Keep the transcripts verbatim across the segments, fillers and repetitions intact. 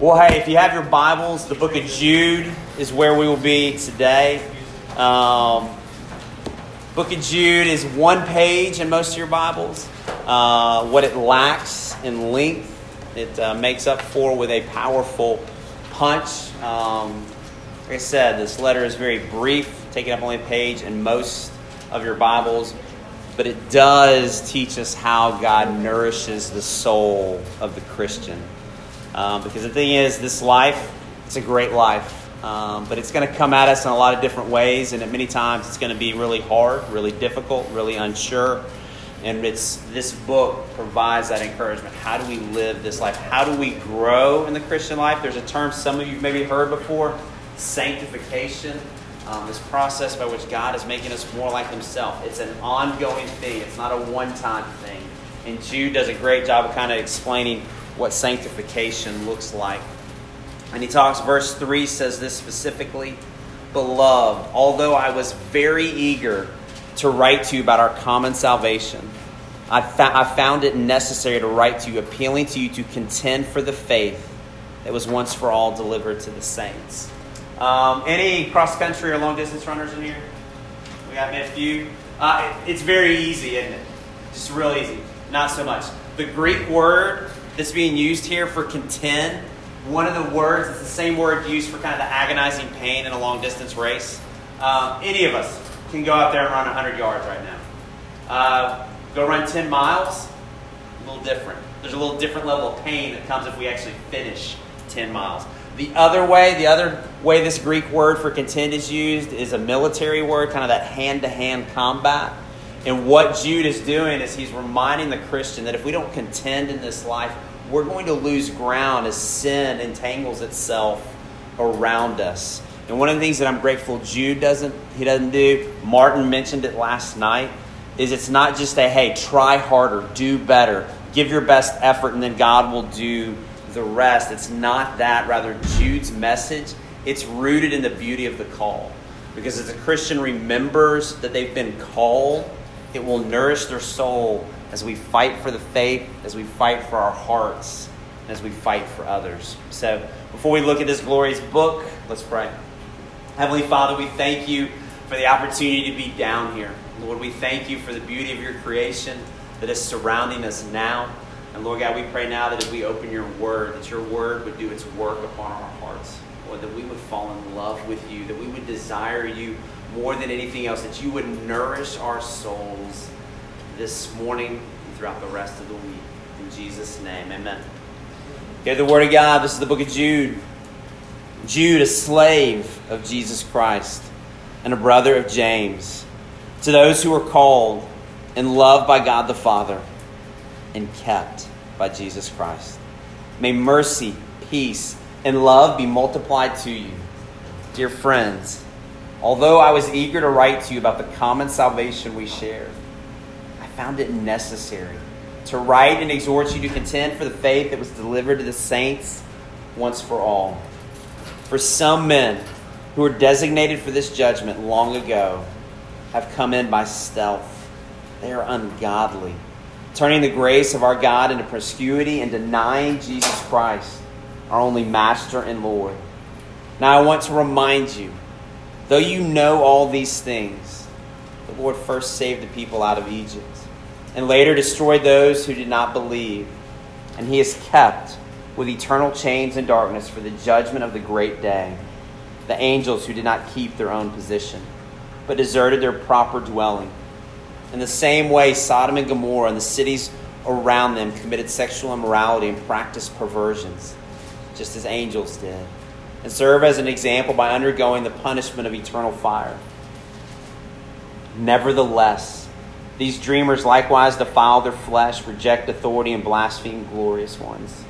Well, hey, if you have your Bibles, the book of Jude is where we will be today. Um, book of Jude is one page in most of your Bibles. Uh, what it lacks in length, it uh, makes up for with a powerful punch. Um, like I said, this letter is very brief, taking up only a page in most of your Bibles, but it does teach us how God nourishes the soul of the Christian. Um, because the thing is, this life, it's a great life, um, but it's going to come at us in a lot of different ways, and at many times it's going to be really hard, really difficult, really unsure, and it's this book provides that encouragement. How do we live this life? How do we grow in the Christian life? There's a term some of you maybe heard before, sanctification, um, this process by which God is making us more like himself. It's an ongoing thing. It's not a one-time thing, and Jude does a great job of kind of explaining what sanctification looks like. And he talks, verse three says this specifically, "Beloved, although I was very eager to write to you about our common salvation, I, fa- I found it necessary to write to you, appealing to you to contend for the faith that was once for all delivered to the saints." Um, any cross-country or long-distance runners in here? We have a few. Uh, it, it's very easy, isn't it? Just real easy. Not so much. The Greek word that's being used here for contend, one of the words, it's the same word used for kind of the agonizing pain in a long-distance race. Um, any of us can go out there and run one hundred yards right now. Uh, go run ten miles, a little different. There's a little different level of pain that comes if we actually finish ten miles. The other way, the other way this Greek word for contend is used is a military word, kind of that hand-to-hand combat. And what Jude is doing is he's reminding the Christian that if we don't contend in this life, we're going to lose ground as sin entangles itself around us. And one of the things that I'm grateful Jude doesn't, he doesn't do, Martin mentioned it last night, is it's not just a, hey, try harder, do better, give your best effort, and then God will do the rest. It's not that. Rather, Jude's message, it's rooted in the beauty of the call. Because as a Christian remembers that they've been called, it will nourish their soul as we fight for the faith, as we fight for our hearts, and as we fight for others. So before we look at this glorious book, let's pray. Heavenly Father, we thank you for the opportunity to be down here. Lord, we thank you for the beauty of your creation that is surrounding us now. And Lord God, we pray now that as we open your word, that your word would do its work upon our hearts. Lord, that we would fall in love with you, that we would desire you more than anything else, that you would nourish our souls this morning and throughout the rest of the week. In Jesus' name, amen. Hear the word of God. This is the book of Jude. Jude, a slave of Jesus Christ and a brother of James, to those who are called and loved by God the Father and kept by Jesus Christ. May mercy, peace, and love be multiplied to you. Dear friends, although I was eager to write to you about the common salvation we shared, I found it necessary to write and exhort you to contend for the faith that was delivered to the saints once for all. For some men who were designated for this judgment long ago have come in by stealth. They are ungodly, turning the grace of our God into promiscuity and denying Jesus Christ, our only Master and Lord. Now I want to remind you, though you know all these things, the Lord first saved the people out of Egypt and later destroyed those who did not believe. And he is kept with eternal chains and darkness for the judgment of the great day, the angels who did not keep their own position, but deserted their proper dwelling. In the same way, Sodom and Gomorrah and the cities around them committed sexual immorality and practiced perversions, just as angels did, and serve as an example by undergoing the punishment of eternal fire. Nevertheless, these dreamers likewise defile their flesh, reject authority, and blaspheme glorious ones.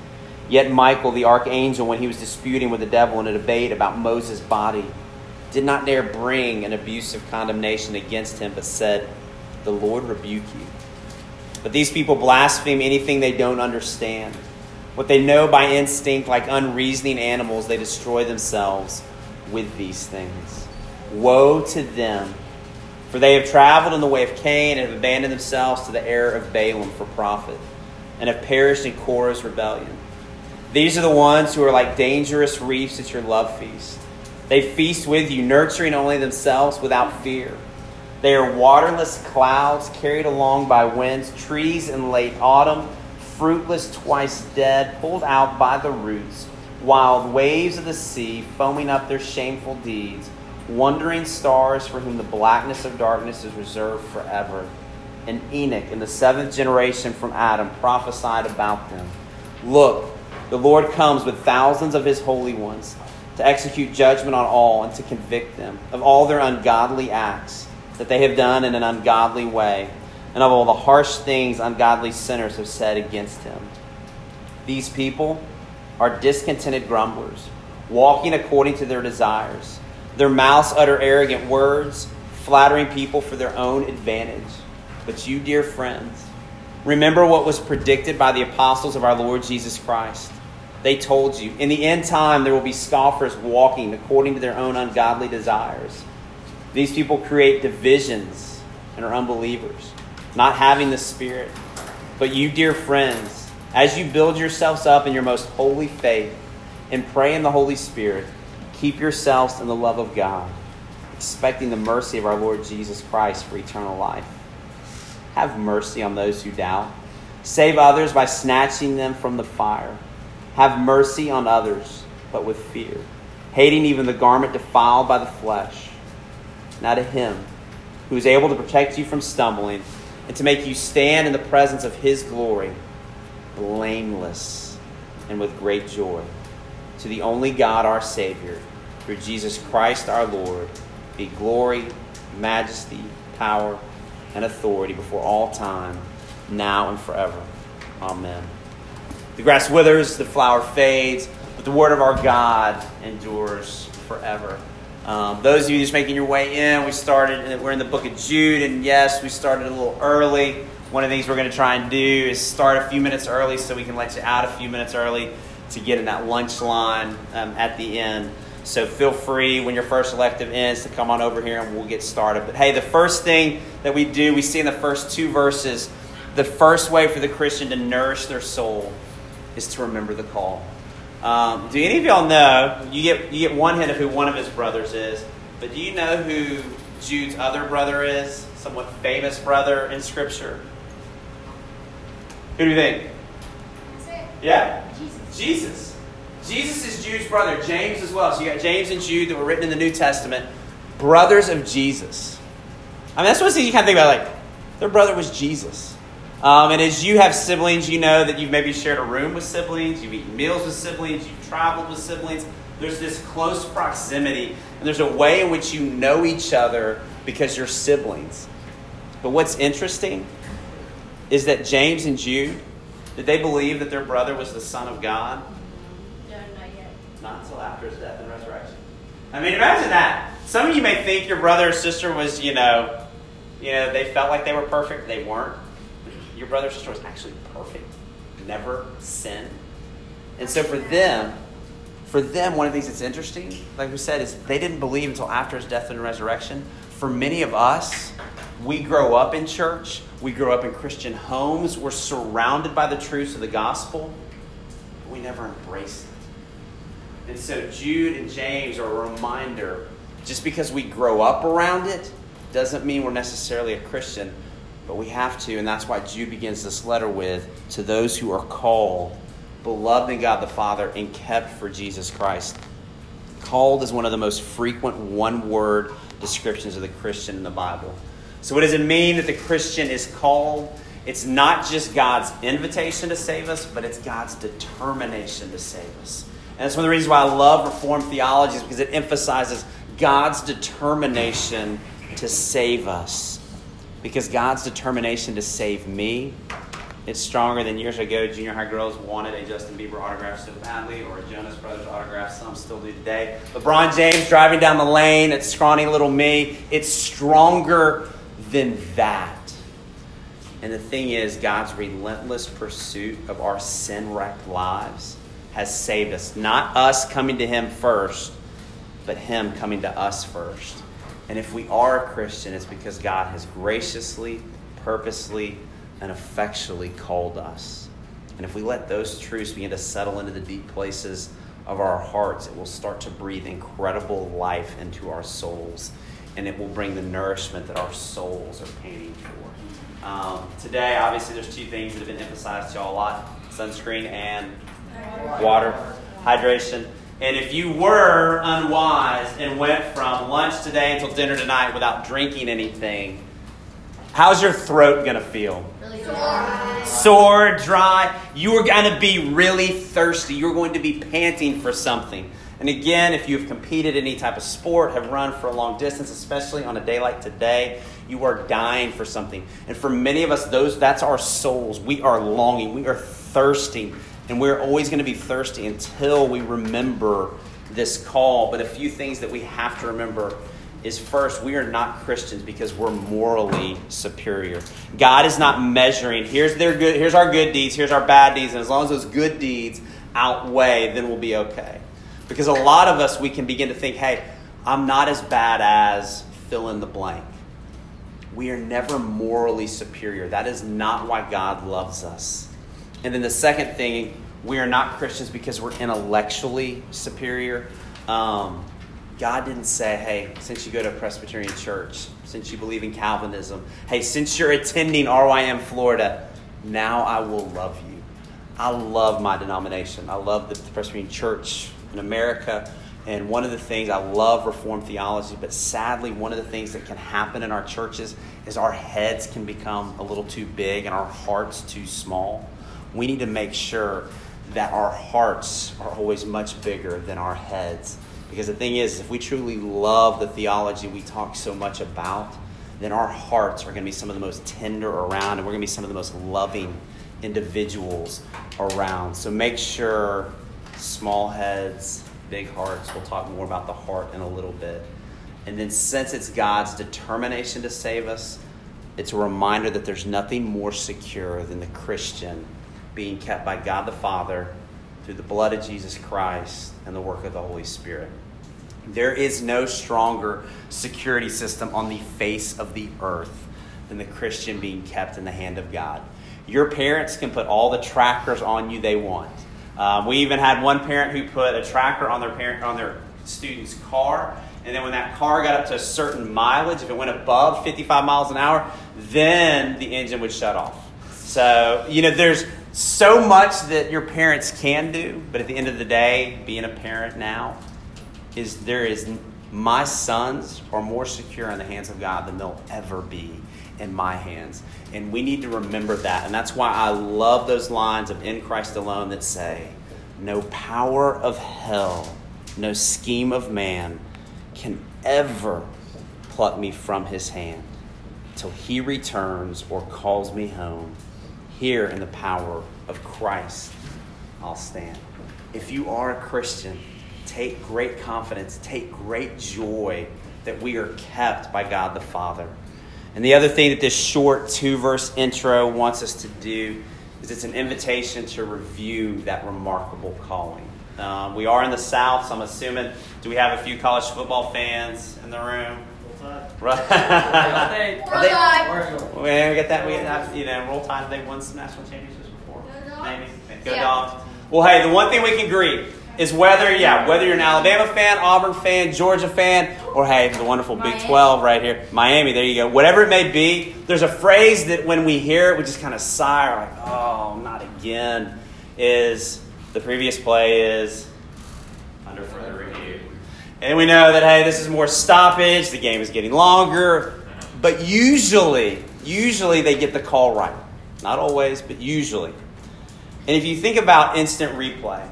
Yet Michael, the archangel, when he was disputing with the devil in a debate about Moses' body, did not dare bring an abusive condemnation against him, but said, "The Lord rebuke you." But these people blaspheme anything they don't understand. What they know by instinct, like unreasoning animals, they destroy themselves with these things. Woe to them, for they have traveled in the way of Cain and have abandoned themselves to the error of Balaam for profit, and have perished in Korah's rebellion. These are the ones who are like dangerous reefs at your love feast. They feast with you, nurturing only themselves without fear. They are waterless clouds carried along by winds, trees in late autumn, fruitless, twice dead, pulled out by the roots, wild waves of the sea foaming up their shameful deeds, wandering stars for whom the blackness of darkness is reserved forever. And Enoch in the seventh generation from Adam prophesied about them. Look, the Lord comes with thousands of his holy ones to execute judgment on all and to convict them of all their ungodly acts that they have done in an ungodly way, and of all the harsh things ungodly sinners have said against him. These people are discontented grumblers, walking according to their desires. Their mouths utter arrogant words, flattering people for their own advantage. But you, dear friends, remember what was predicted by the apostles of our Lord Jesus Christ. They told you, in the end time there will be scoffers walking according to their own ungodly desires. These people create divisions and are unbelievers, not having the Spirit. But you, dear friends, as you build yourselves up in your most holy faith and pray in the Holy Spirit, keep yourselves in the love of God, expecting the mercy of our Lord Jesus Christ for eternal life. Have mercy on those who doubt. Save others by snatching them from the fire. Have mercy on others, but with fear, hating even the garment defiled by the flesh. Now to him who is able to protect you from stumbling and to make you stand in the presence of his glory, blameless and with great joy. To the only God, our Savior, through Jesus Christ our Lord, be glory, majesty, power, and authority before all time, now and forever. Amen. The grass withers, the flower fades, but the word of our God endures forever. Um, those of you just making your way in, we started, we're in the book of Jude, and yes, we started a little early. One of the things we're going to try and do is start a few minutes early so we can let you out a few minutes early to get in that lunch line um, at the end. So feel free when your first elective ends to come on over here and we'll get started. But hey, the first thing that we do, we see in the first two verses, the first way for the Christian to nourish their soul is to remember the call. Um, do any of y'all know, you get you get one hint of who one of his brothers is, but do you know who Jude's other brother is? Somewhat famous brother in Scripture. Who do you think? That's it. Yeah? Jesus. Jesus. Jesus is Jude's brother, James as well. So you got James and Jude that were written in the New Testament, brothers of Jesus. I mean, that's one thing you kind of think about, like, their brother was Jesus. Um, and as you have siblings, you know that you've maybe shared a room with siblings, you've eaten meals with siblings, you've traveled with siblings. There's this close proximity, and there's a way in which you know each other because you're siblings. But what's interesting is that James and Jude, did they believe that their brother was the Son of God? No, not yet. Not until after his death and resurrection. I mean, imagine that. Some of you may think your brother or sister was, you know, you know, they felt like they were perfect. They weren't. Your brother or sister was actually perfect, never sinned. And so for them, for them, one of the things that's interesting, like we said, is they didn't believe until after his death and resurrection. For many of us, we grow up in church. We grow up in Christian homes. We're surrounded by the truths of the gospel. But we never embrace it. And so Jude and James are a reminder, just because we grow up around it doesn't mean we're necessarily a Christian. But we have to, and that's why Jude begins this letter with, to those who are called, beloved in God the Father, and kept for Jesus Christ. Called is one of the most frequent one-word descriptions of the Christian in the Bible. So what does it mean that the Christian is called? It's not just God's invitation to save us, but it's God's determination to save us. And that's one of the reasons why I love Reformed theology, is because it emphasizes God's determination to save us. Because God's determination to save me, it's stronger than years ago. Junior high girls wanted a Justin Bieber autograph so badly, or a Jonas Brothers autograph. Some still do today. LeBron James driving down the lane at scrawny little me. It's stronger than that. And the thing is, God's relentless pursuit of our sin-wrecked lives has saved us. Not us coming to him first, but him coming to us first. And if we are a Christian, it's because God has graciously, purposely, and effectually called us. And if we let those truths begin to settle into the deep places of our hearts, it will start to breathe incredible life into our souls, and it will bring the nourishment that our souls are panting for. Um, today, obviously, there's two things that have been emphasized to y'all a lot, sunscreen and water, hydration. And if you were unwise and went from lunch today until dinner tonight without drinking anything, how's your throat going to feel? Really dry. Sore, dry. You are going to be really thirsty. You're going to be panting for something. And again, if you've competed in any type of sport, have run for a long distance, especially on a day like today, you are dying for something. And for many of us, those that's our souls. We are longing. We are thirsty. And we're always going to be thirsty until we remember this call. But a few things that we have to remember is, first, we are not Christians because we're morally superior. God is not measuring, here's their good, here's our good deeds, here's our bad deeds, and as long as those good deeds outweigh, then we'll be okay. Because a lot of us, we can begin to think, hey, I'm not as bad as fill in the blank. We are never morally superior. That is not why God loves us. And then the second thing, we are not Christians because we're intellectually superior. Um, God didn't say, hey, since you go to a Presbyterian church, since you believe in Calvinism, hey, since you're attending R Y M Florida, now I will love you. I love my denomination. I love the Presbyterian church in America. And one of the things, I love Reformed theology, but sadly, one of the things that can happen in our churches is our heads can become a little too big and our hearts too small. We need to make sure that our hearts are always much bigger than our heads. Because the thing is, if we truly love the theology we talk so much about, then our hearts are going to be some of the most tender around, and we're going to be some of the most loving individuals around. So make sure, small heads, big hearts. We'll talk more about the heart in a little bit. And then, since it's God's determination to save us, it's a reminder that there's nothing more secure than the Christian being kept by God the Father through the blood of Jesus Christ and the work of the Holy Spirit. There is no stronger security system on the face of the earth than the Christian being kept in the hand of God. Your parents can put all the trackers on you they want. Um, we even had one parent who put a tracker on their parent on their student's car, and then when that car got up to a certain mileage, if it went above fifty-five miles an hour, then the engine would shut off. So, you know, there's so much that your parents can do, but at the end of the day, being a parent now is there is my sons are more secure in the hands of God than they'll ever be in my hands. And we need to remember that. And that's why I love those lines of In Christ Alone that say, no power of hell, no scheme of man can ever pluck me from his hand till he returns or calls me home. Here in the power of Christ, I'll stand. If you are a Christian, take great confidence, take great joy that we are kept by God the Father. And the other thing that this short two-verse intro wants us to do is it's an invitation to review that remarkable calling. Um, we are in the South, so I'm assuming, do we have a few college football fans in the room? Right. We get that. We have, you know, Roll Tide. They won some national championships before. Go Maybe. Go yeah. Dogs. Well, hey, the one thing we can agree is whether, yeah, whether you're an Alabama fan, Auburn fan, Georgia fan, or hey, the wonderful Miami. Big twelve right here, Miami. There you go. Whatever it may be, there's a phrase that when we hear it, we just kind of sigh, like, oh, not again. Is the previous play is under further review. And we know that, hey, this is more stoppage, the game is getting longer. But usually, usually they get the call right. Not always, but usually. And if you think about instant replay,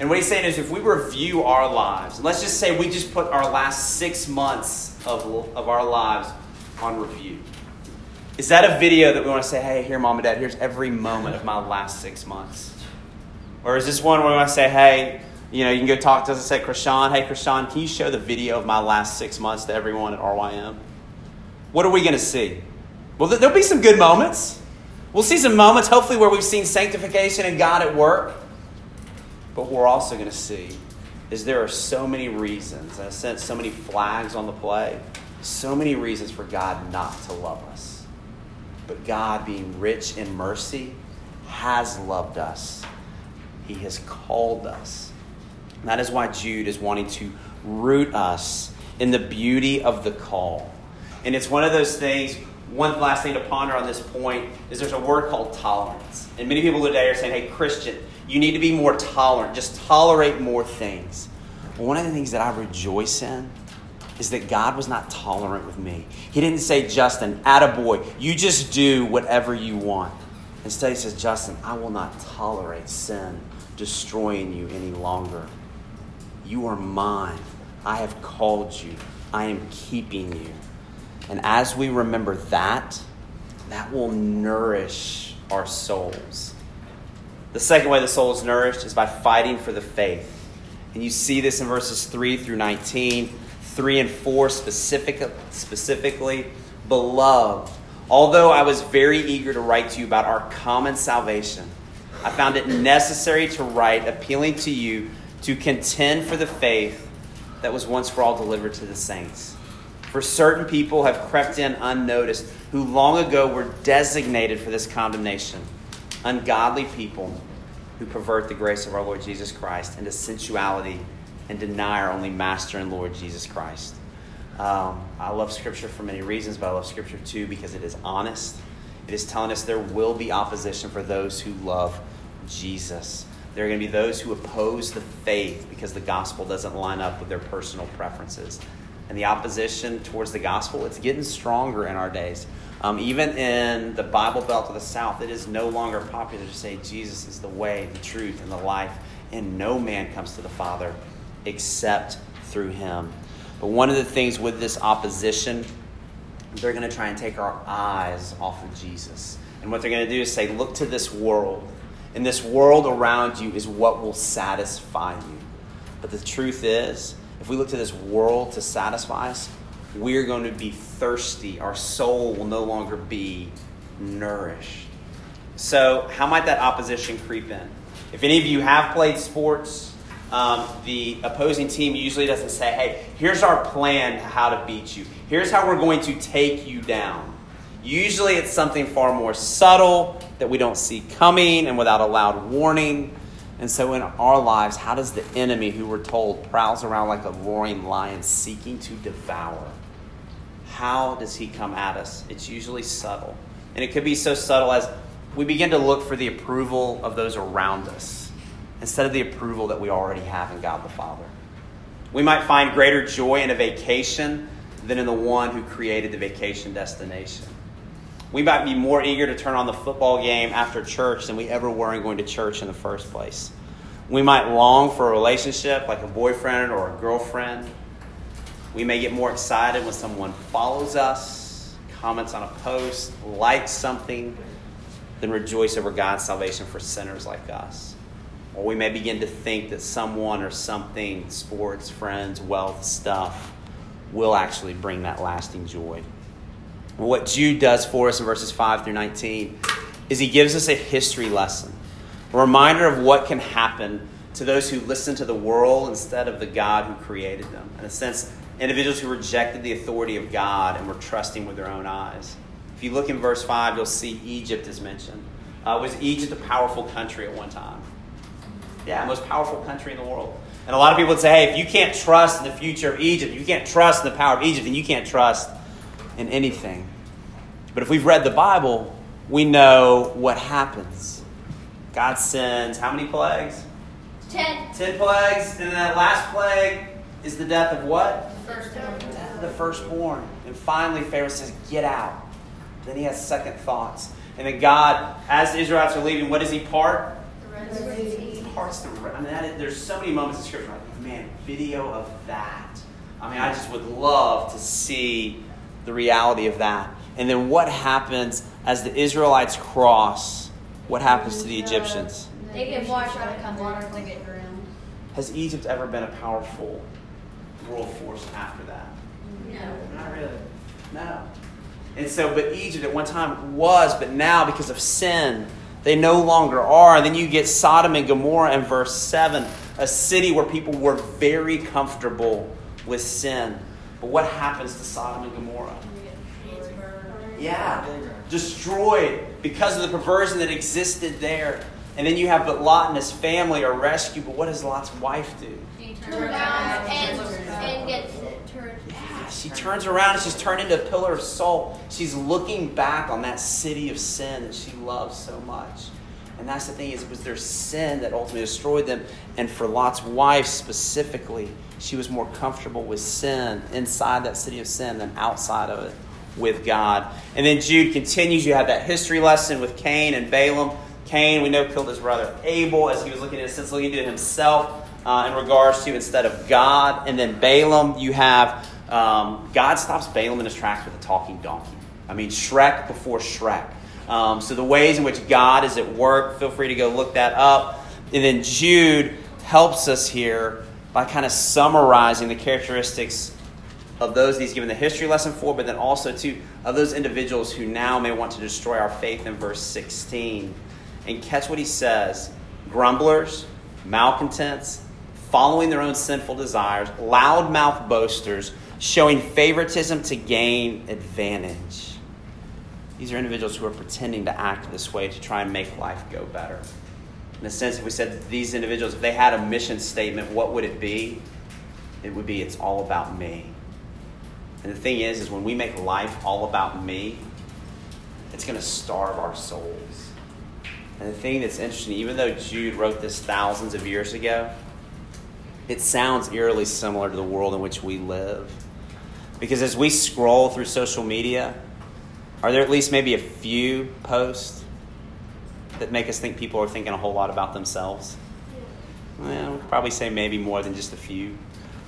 and what he's saying is if we review our lives, and let's just say we just put our last six months of, of our lives on review. Is that a video that we want to say, hey, here, mom and dad, here's every moment of my last six months? Or is this one where we want to say, hey, you know, you can go talk to us and say, Krishan, hey, Krishan, can you show the video of my last six months to everyone at R Y M? What are we going to see? Well, th- there'll be some good moments. We'll see some moments, hopefully, where we've seen sanctification and God at work. But what we're also going to see is there are so many reasons, in a sense, so many flags on the play, so many reasons for God not to love us. But God, being rich in mercy, has loved us. He has called us. And that is why Jude is wanting to root us in the beauty of the call. And it's one of those things, one last thing to ponder on this point is there's a word called tolerance. And many people today are saying, hey, Christian, you need to be more tolerant. Just tolerate more things. One of the things that I rejoice in is that God was not tolerant with me. He didn't say, Justin, attaboy, you just do whatever you want. Instead, he says, Justin, I will not tolerate sin destroying you any longer. You are mine. I have called you. I am keeping you. And as we remember that, that will nourish our souls. The second way the soul is nourished is by fighting for the faith. And you see this in verses three through nineteen. three and four specific, specifically, beloved, although I was very eager to write to you about our common salvation, I found it necessary to write appealing to you to contend for the faith that was once for all delivered to the saints. For certain people have crept in unnoticed who long ago were designated for this condemnation, ungodly people who pervert the grace of our Lord Jesus Christ into sensuality and deny our only Master and Lord Jesus Christ. Um, I love Scripture for many reasons, but I love Scripture too because it is honest. It is telling us there will be opposition for those who love Jesus. There are going to be those who oppose the faith because the gospel doesn't line up with their personal preferences. And the opposition towards the gospel, it's getting stronger in our days. Um, even in the Bible Belt of the South, it is no longer popular to say Jesus is the way, the truth, and the life, and no man comes to the Father except through him. But one of the things with this opposition, they're going to try and take our eyes off of Jesus. And what they're going to do is say, look to this world. And this world around you is what will satisfy you. But the truth is, if we look to this world to satisfy us, we're going to be thirsty. Our soul will no longer be nourished. So how might that opposition creep in? If any of you have played sports, Um, the opposing team usually doesn't say, hey, here's our plan how to beat you. Here's how we're going to take you down. Usually it's something far more subtle that we don't see coming and without a loud warning. And so in our lives, how does the enemy who we're told prowls around like a roaring lion seeking to devour? How does he come at us? It's usually subtle. And it could be so subtle as we begin to look for the approval of those around us instead of the approval that we already have in God the Father. We might find greater joy in a vacation than in the one who created the vacation destination. We might be more eager to turn on the football game after church than we ever were in going to church in the first place. We might long for a relationship like a boyfriend or a girlfriend. We may get more excited when someone follows us, comments on a post, likes something, than rejoice over God's salvation for sinners like us. Or we may begin to think that someone or something, sports, friends, wealth, stuff, will actually bring that lasting joy. Well, what Jude does for us in verses five through nineteen is he gives us a history lesson, a reminder of what can happen to those who listen to the world instead of the God who created them. In a sense, individuals who rejected the authority of God and were trusting with their own eyes. If you look in verse five, you'll see Egypt is mentioned. Uh, was Egypt a powerful country at one time? Yeah, the most powerful country in the world. And a lot of people would say, hey, if you can't trust in the future of Egypt, you can't trust in the power of Egypt, then you can't trust in anything. But if we've read the Bible, we know what happens. God sends how many plagues? Ten. Ten plagues. And that last plague is the death of what? The firstborn. The death of the firstborn. And finally, Pharaoh says, get out. Then he has second thoughts. And then God, as the Israelites are leaving, what does he part? The Red Sea. Parts to, I mean, that is, there's so many moments in Scripture like, man, video of that. I mean, I just would love to see the reality of that. And then what happens as the Israelites cross? What happens to the Egyptians? They get washed out of water. They get drowned. Has Egypt ever been a powerful world force after that? No, not really. No. And so, but Egypt at one time was, but now because of sin, they no longer are. And then you get Sodom and Gomorrah in verse seven, a city where people were very comfortable with sin. But what happens to Sodom and Gomorrah? Yeah. destroyed because of the perversion that existed there. And then you have, but Lot and his family are rescued. But what does Lot's wife do? She turns around and, and gets turned. Yeah, she turns around and she's turned into a pillar of salt. She's looking back on that city of sin that she loves so much. And that's the thing, is it was their sin that ultimately destroyed them. And for Lot's wife specifically, she was more comfortable with sin inside that city of sin than outside of it with God. And then Jude continues. You have that history lesson with Cain and Balaam. Cain, we know, killed his brother Abel as he was looking at his sins, looking to himself uh, in regards to instead of God. And then Balaam, you have um, God stops Balaam in his tracks with a talking donkey. I mean, Shrek before Shrek. Um, so the ways in which God is at work, feel free to go look that up. And then Jude helps us here by kind of summarizing the characteristics of those that he's given the history lesson for, but then also, too, of those individuals who now may want to destroy our faith in verse sixteen. And catch what he says: grumblers, malcontents, following their own sinful desires, loudmouth boasters, showing favoritism to gain advantage. These are individuals who are pretending to act this way to try and make life go better. In a sense, if we said these individuals, if they had a mission statement, what would it be? It would be, it's all about me. And the thing is, is when we make life all about me, it's going to starve our souls. And the thing that's interesting, even though Jude wrote this thousands of years ago, it sounds eerily similar to the world in which we live. Because as we scroll through social media, are there at least maybe a few posts that make us think people are thinking a whole lot about themselves? Yeah. Well, we could probably say maybe more than just a few.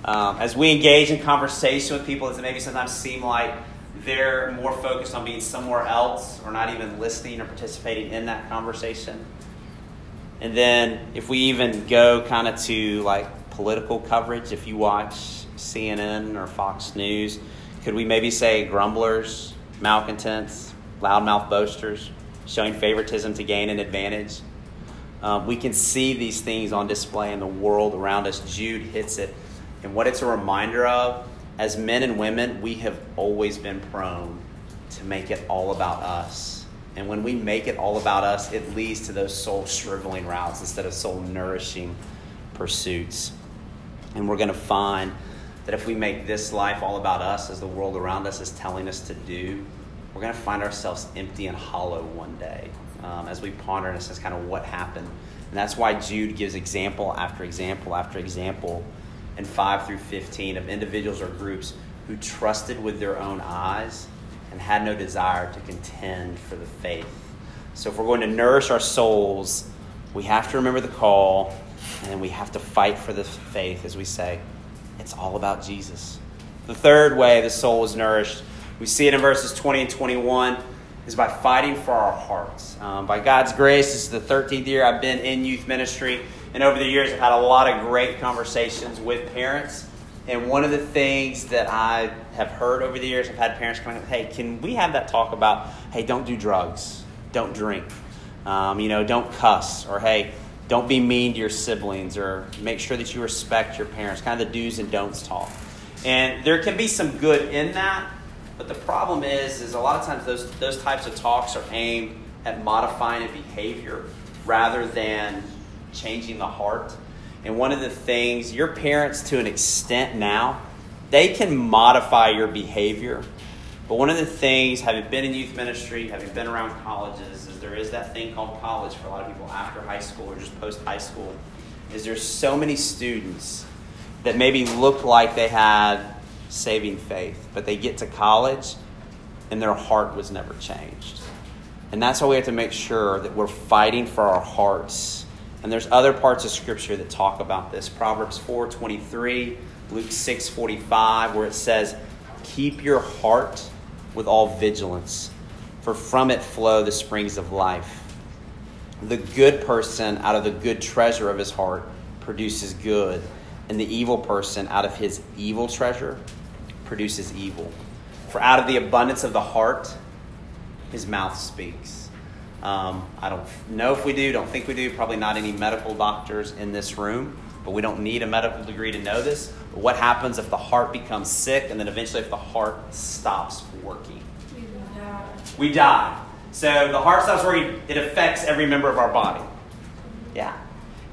Um, as we engage in conversation with people, it maybe sometimes seem like they're more focused on being somewhere else or not even listening or participating in that conversation. And then if we even go kind of to like political coverage, if you watch C N N or Fox News, could we maybe say grumblers, malcontents, loudmouth boasters, showing favoritism to gain an advantage? Um, we can see these things on display in the world around us. Jude hits it. And what it's a reminder of, as men and women, we have always been prone to make it all about us. And when we make it all about us, it leads to those soul shriveling routes instead of soul nourishing pursuits. And we're going to find that if we make this life all about us, as the world around us is telling us to do, we're going to find ourselves empty and hollow one day um, as we ponder in a sense kind of what happened. And that's why Jude gives example after example after example in five through fifteen of individuals or groups who trusted with their own eyes and had no desire to contend for the faith. So if we're going to nourish our souls, we have to remember the call, and then we have to fight for the faith, as we say. It's all about Jesus. The third way the soul is nourished, we see it in verses twenty and twenty-one, is by fighting for our hearts. Um, by God's grace, this is the thirteenth year I've been in youth ministry. And over the years, I've had a lot of great conversations with parents. And one of the things that I have heard over the years, I've had parents come up, hey, can we have that talk about, hey, don't do drugs, don't drink, um, you know, don't cuss, or hey, don't be mean to your siblings, or make sure that you respect your parents. Kind of the do's and don'ts talk. And there can be some good in that, but the problem is, is a lot of times those those types of talks are aimed at modifying a behavior rather than changing the heart. And one of the things, your parents to an extent now, they can modify your behavior. But one of the things, having been in youth ministry, having been around colleges, is there is that thing called college for a lot of people after high school or just post-high school, is there's so many students that maybe look like they had saving faith, but they get to college and their heart was never changed. And that's why we have to make sure that we're fighting for our hearts. And there's other parts of Scripture that talk about this. Proverbs four twenty-three, Luke six forty-five, where it says, keep your heart with all vigilance, for from it flow the springs of life. The good person out of the good treasure of his heart produces good, and the evil person out of his evil treasure produces evil. For out of the abundance of the heart, his mouth speaks. Um, I don't know if we do, don't think we do, probably not any medical doctors in this room, but we don't need a medical degree to know this. But what happens if the heart becomes sick and then eventually if the heart stops working? We die. We die. So the heart stops working, it affects every member of our body. Yeah.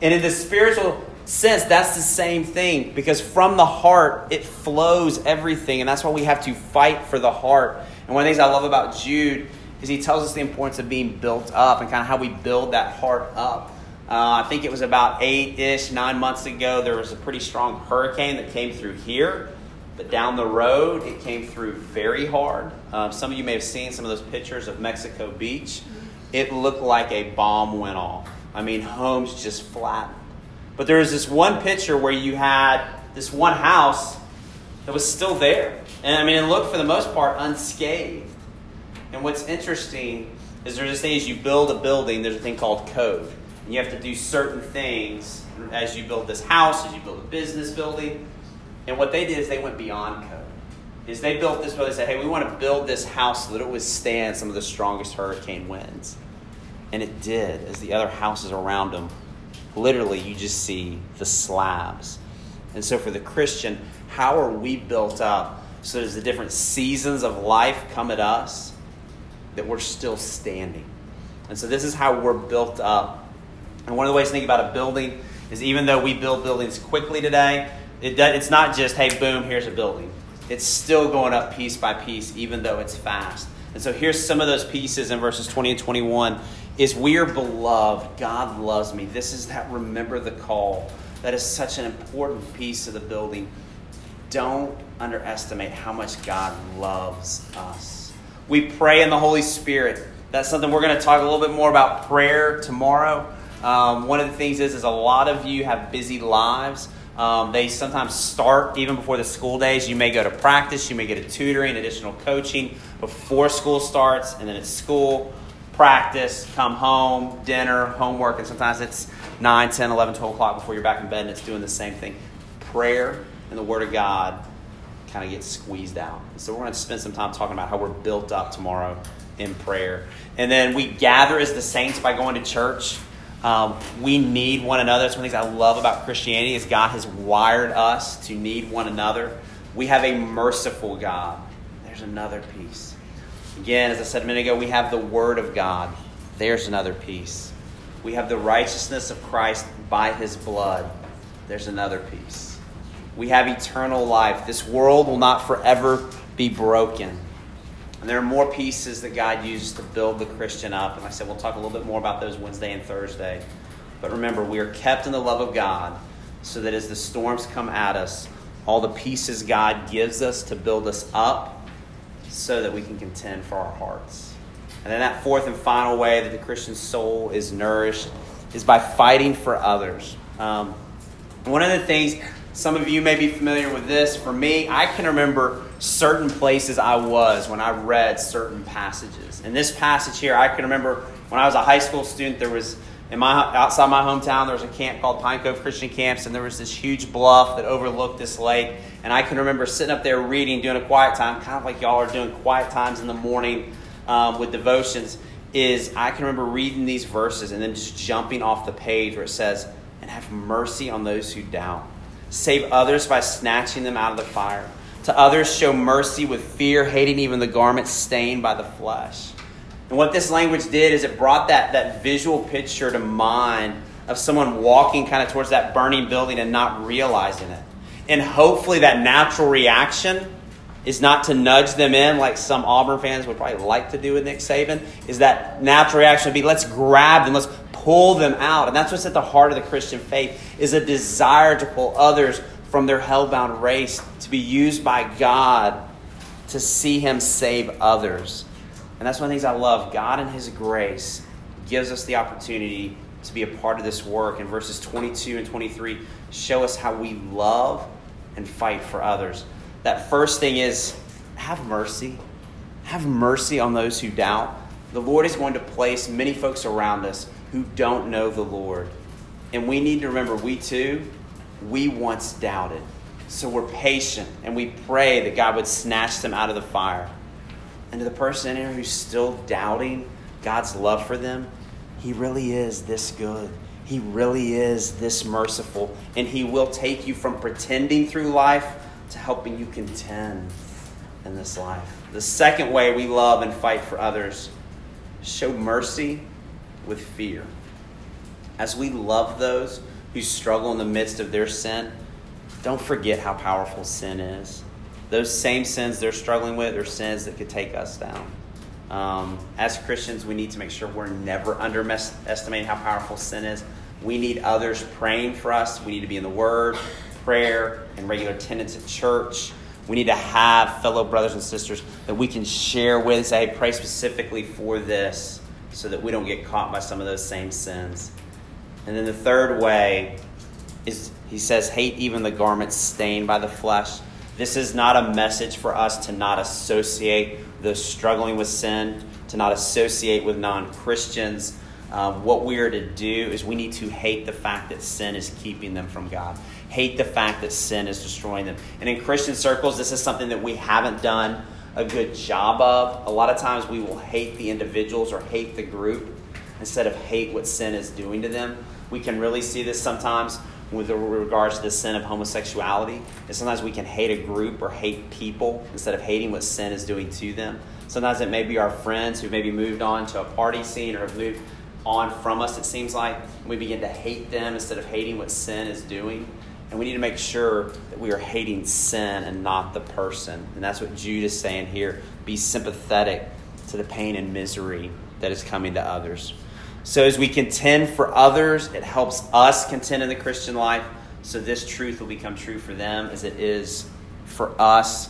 And in the spiritual sense, that's the same thing, because from the heart, it flows everything. And that's why we have to fight for the heart. And one of the things I love about Jude is he tells us the importance of being built up and kind of how we build that heart up. Uh, I think it was about eight-ish, nine months ago, there was a pretty strong hurricane that came through here. But down the road, it came through very hard. Uh, some of you may have seen some of those pictures of Mexico Beach. It looked like a bomb went off. I mean, homes just flattened. But there was this one picture where you had this one house that was still there. And I mean, it looked for the most part unscathed. And what's interesting is there's this thing as you build a building, there's a thing called code. And you have to do certain things as you build this house, as you build a business building. And what they did is they went beyond code. Is they built this building and said, hey, we want to build this house so that it withstands some of the strongest hurricane winds. And it did, as the other houses around them, literally you just see the slabs. And so for the Christian, how are we built up so there's the different seasons of life come at us that we're still standing? And so this is how we're built up. And one of the ways to think about a building is even though we build buildings quickly today, It does, it's not just, hey, boom, here's a building. It's still going up piece by piece, even though it's fast. And so here's some of those pieces in verses twenty and twenty-one. Is we are beloved. God loves me. This is that remember the call. That is such an important piece of the building. Don't underestimate how much God loves us. We pray in the Holy Spirit. That's something we're going to talk a little bit more about prayer tomorrow. Um, one of the things is, is a lot of you have busy lives. Um, they sometimes start even before the school days. You may go to practice. You may get a tutoring, additional coaching before school starts. And then it's school, practice, come home, dinner, homework. And sometimes it's nine, ten, eleven, twelve o'clock before you're back in bed. And it's doing the same thing. Prayer and the Word of God kind of gets squeezed out. So we're going to spend some time talking about how we're built up tomorrow in prayer. And then we gather as the saints by going to church. Um, we need one another. That's one of the things I love about Christianity is God has wired us to need one another. We have a merciful God. There's another piece. Again, as I said a minute ago, we have the Word of God. There's another piece. We have the righteousness of Christ by His blood. There's another piece. We have eternal life. This world will not forever be broken. And there are more pieces that God uses to build the Christian up. And like I said, we'll talk a little bit more about those Wednesday and Thursday. But remember, we are kept in the love of God so that as the storms come at us, all the pieces God gives us to build us up so that we can contend for our hearts. And then that fourth and final way that the Christian soul is nourished is by fighting for others. Um, one of the things, some of you may be familiar with this. For me, I can remember certain places I was when I read certain passages. And this passage here, I can remember when I was a high school student, there was, in my outside my hometown, there was a camp called Pine Cove Christian Camps, and there was this huge bluff that overlooked this lake. And I can remember sitting up there reading, doing a quiet time, kind of like y'all are doing quiet times in the morning um, with devotions, is I can remember reading these verses and then just jumping off the page where it says, and have mercy on those who doubt. Save others by snatching them out of the fire. To others, show mercy with fear, hating even the garment stained by the flesh. And what this language did is it brought that, that visual picture to mind of someone walking kind of towards that burning building and not realizing it. And hopefully that natural reaction is not to nudge them in like some Auburn fans would probably like to do with Nick Saban. Is that natural reaction would be, let's grab them, let's pull them out. And that's what's at the heart of the Christian faith, is a desire to pull others from their hellbound race, to be used by God to see Him save others. And that's one of the things I love. God in His grace gives us the opportunity to be a part of this work. And verses twenty-two and twenty-three show us how we love and fight for others. That first thing is, have mercy. Have mercy on those who doubt. The Lord is going to place many folks around us who don't know the Lord. And we need to remember, we too, we once doubted. So we're patient and we pray that God would snatch them out of the fire. And to the person in here who's still doubting God's love for them, He really is this good. He really is this merciful. And He will take you from pretending through life to helping you contend in this life. The second way we love and fight for others show mercy with fear. As we love those who struggle in the midst of their sin, don't forget how powerful sin is. Those same sins they're struggling with are sins that could take us down. Um, as Christians, we need to make sure we're never underestimating how powerful sin is. We need others praying for us. We need to be in the Word, prayer, and regular attendance at church. We need to have fellow brothers and sisters that we can share with and say, hey, pray specifically for this so that we don't get caught by some of those same sins. And then the third way is, he says, hate even the garments stained by the flesh. This is not a message for us to not associate those struggling with sin, to not associate with non-Christians. Um, what we are to do is we need to hate the fact that sin is keeping them from God. Hate the fact that sin is destroying them. And in Christian circles, this is something that we haven't done a good job of. A lot of times we will hate the individuals or hate the group instead of hate what sin is doing to them. We can really see this sometimes with regards to the sin of homosexuality. And sometimes we can hate a group or hate people instead of hating what sin is doing to them. Sometimes it may be our friends who maybe moved on to a party scene or have moved on from us, it seems like. We begin to hate them instead of hating what sin is doing. And we need to make sure that we are hating sin and not the person. And that's what Jude is saying here. Be sympathetic to the pain and misery that is coming to others. So as we contend for others, it helps us contend in the Christian life. So this truth will become true for them as it is for us.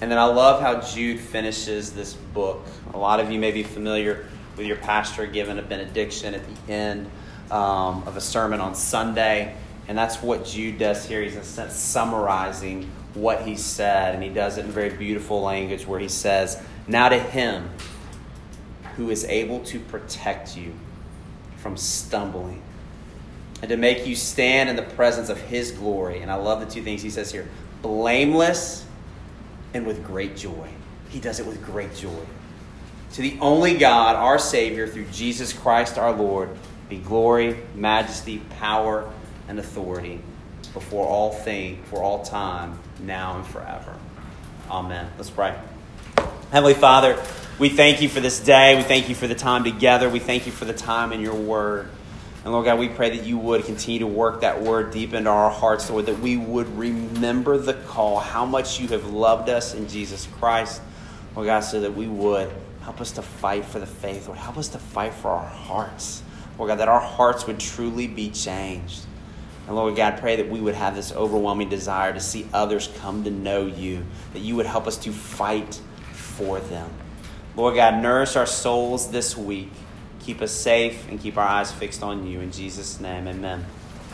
And then I love how Jude finishes this book. A lot of you may be familiar with your pastor giving a benediction at the end um, of a sermon on Sunday. And that's what Jude does here. He's in a sense summarizing what he said. And he does it in very beautiful language where he says, now to him who is able to protect you from stumbling and to make you stand in the presence of his glory. And I love the two things he says here, blameless and with great joy. He does it with great joy. To the only God, our Savior, through Jesus Christ our Lord, be glory, majesty, power, and authority before all things, for all time, now and forever. Amen. Let's pray. Heavenly Father, we thank you for this day. We thank you for the time together. We thank you for the time in your word. And Lord God, we pray that you would continue to work that word deep into our hearts, Lord, that we would remember the call, how much you have loved us in Jesus Christ, Lord God, so that we would help us to fight for the faith. Lord, help us to fight for our hearts. Lord God, that our hearts would truly be changed. And Lord God, pray that we would have this overwhelming desire to see others come to know you, that you would help us to fight for them. Lord God, nourish our souls this week. Keep us safe and keep our eyes fixed on you. In Jesus' name, amen.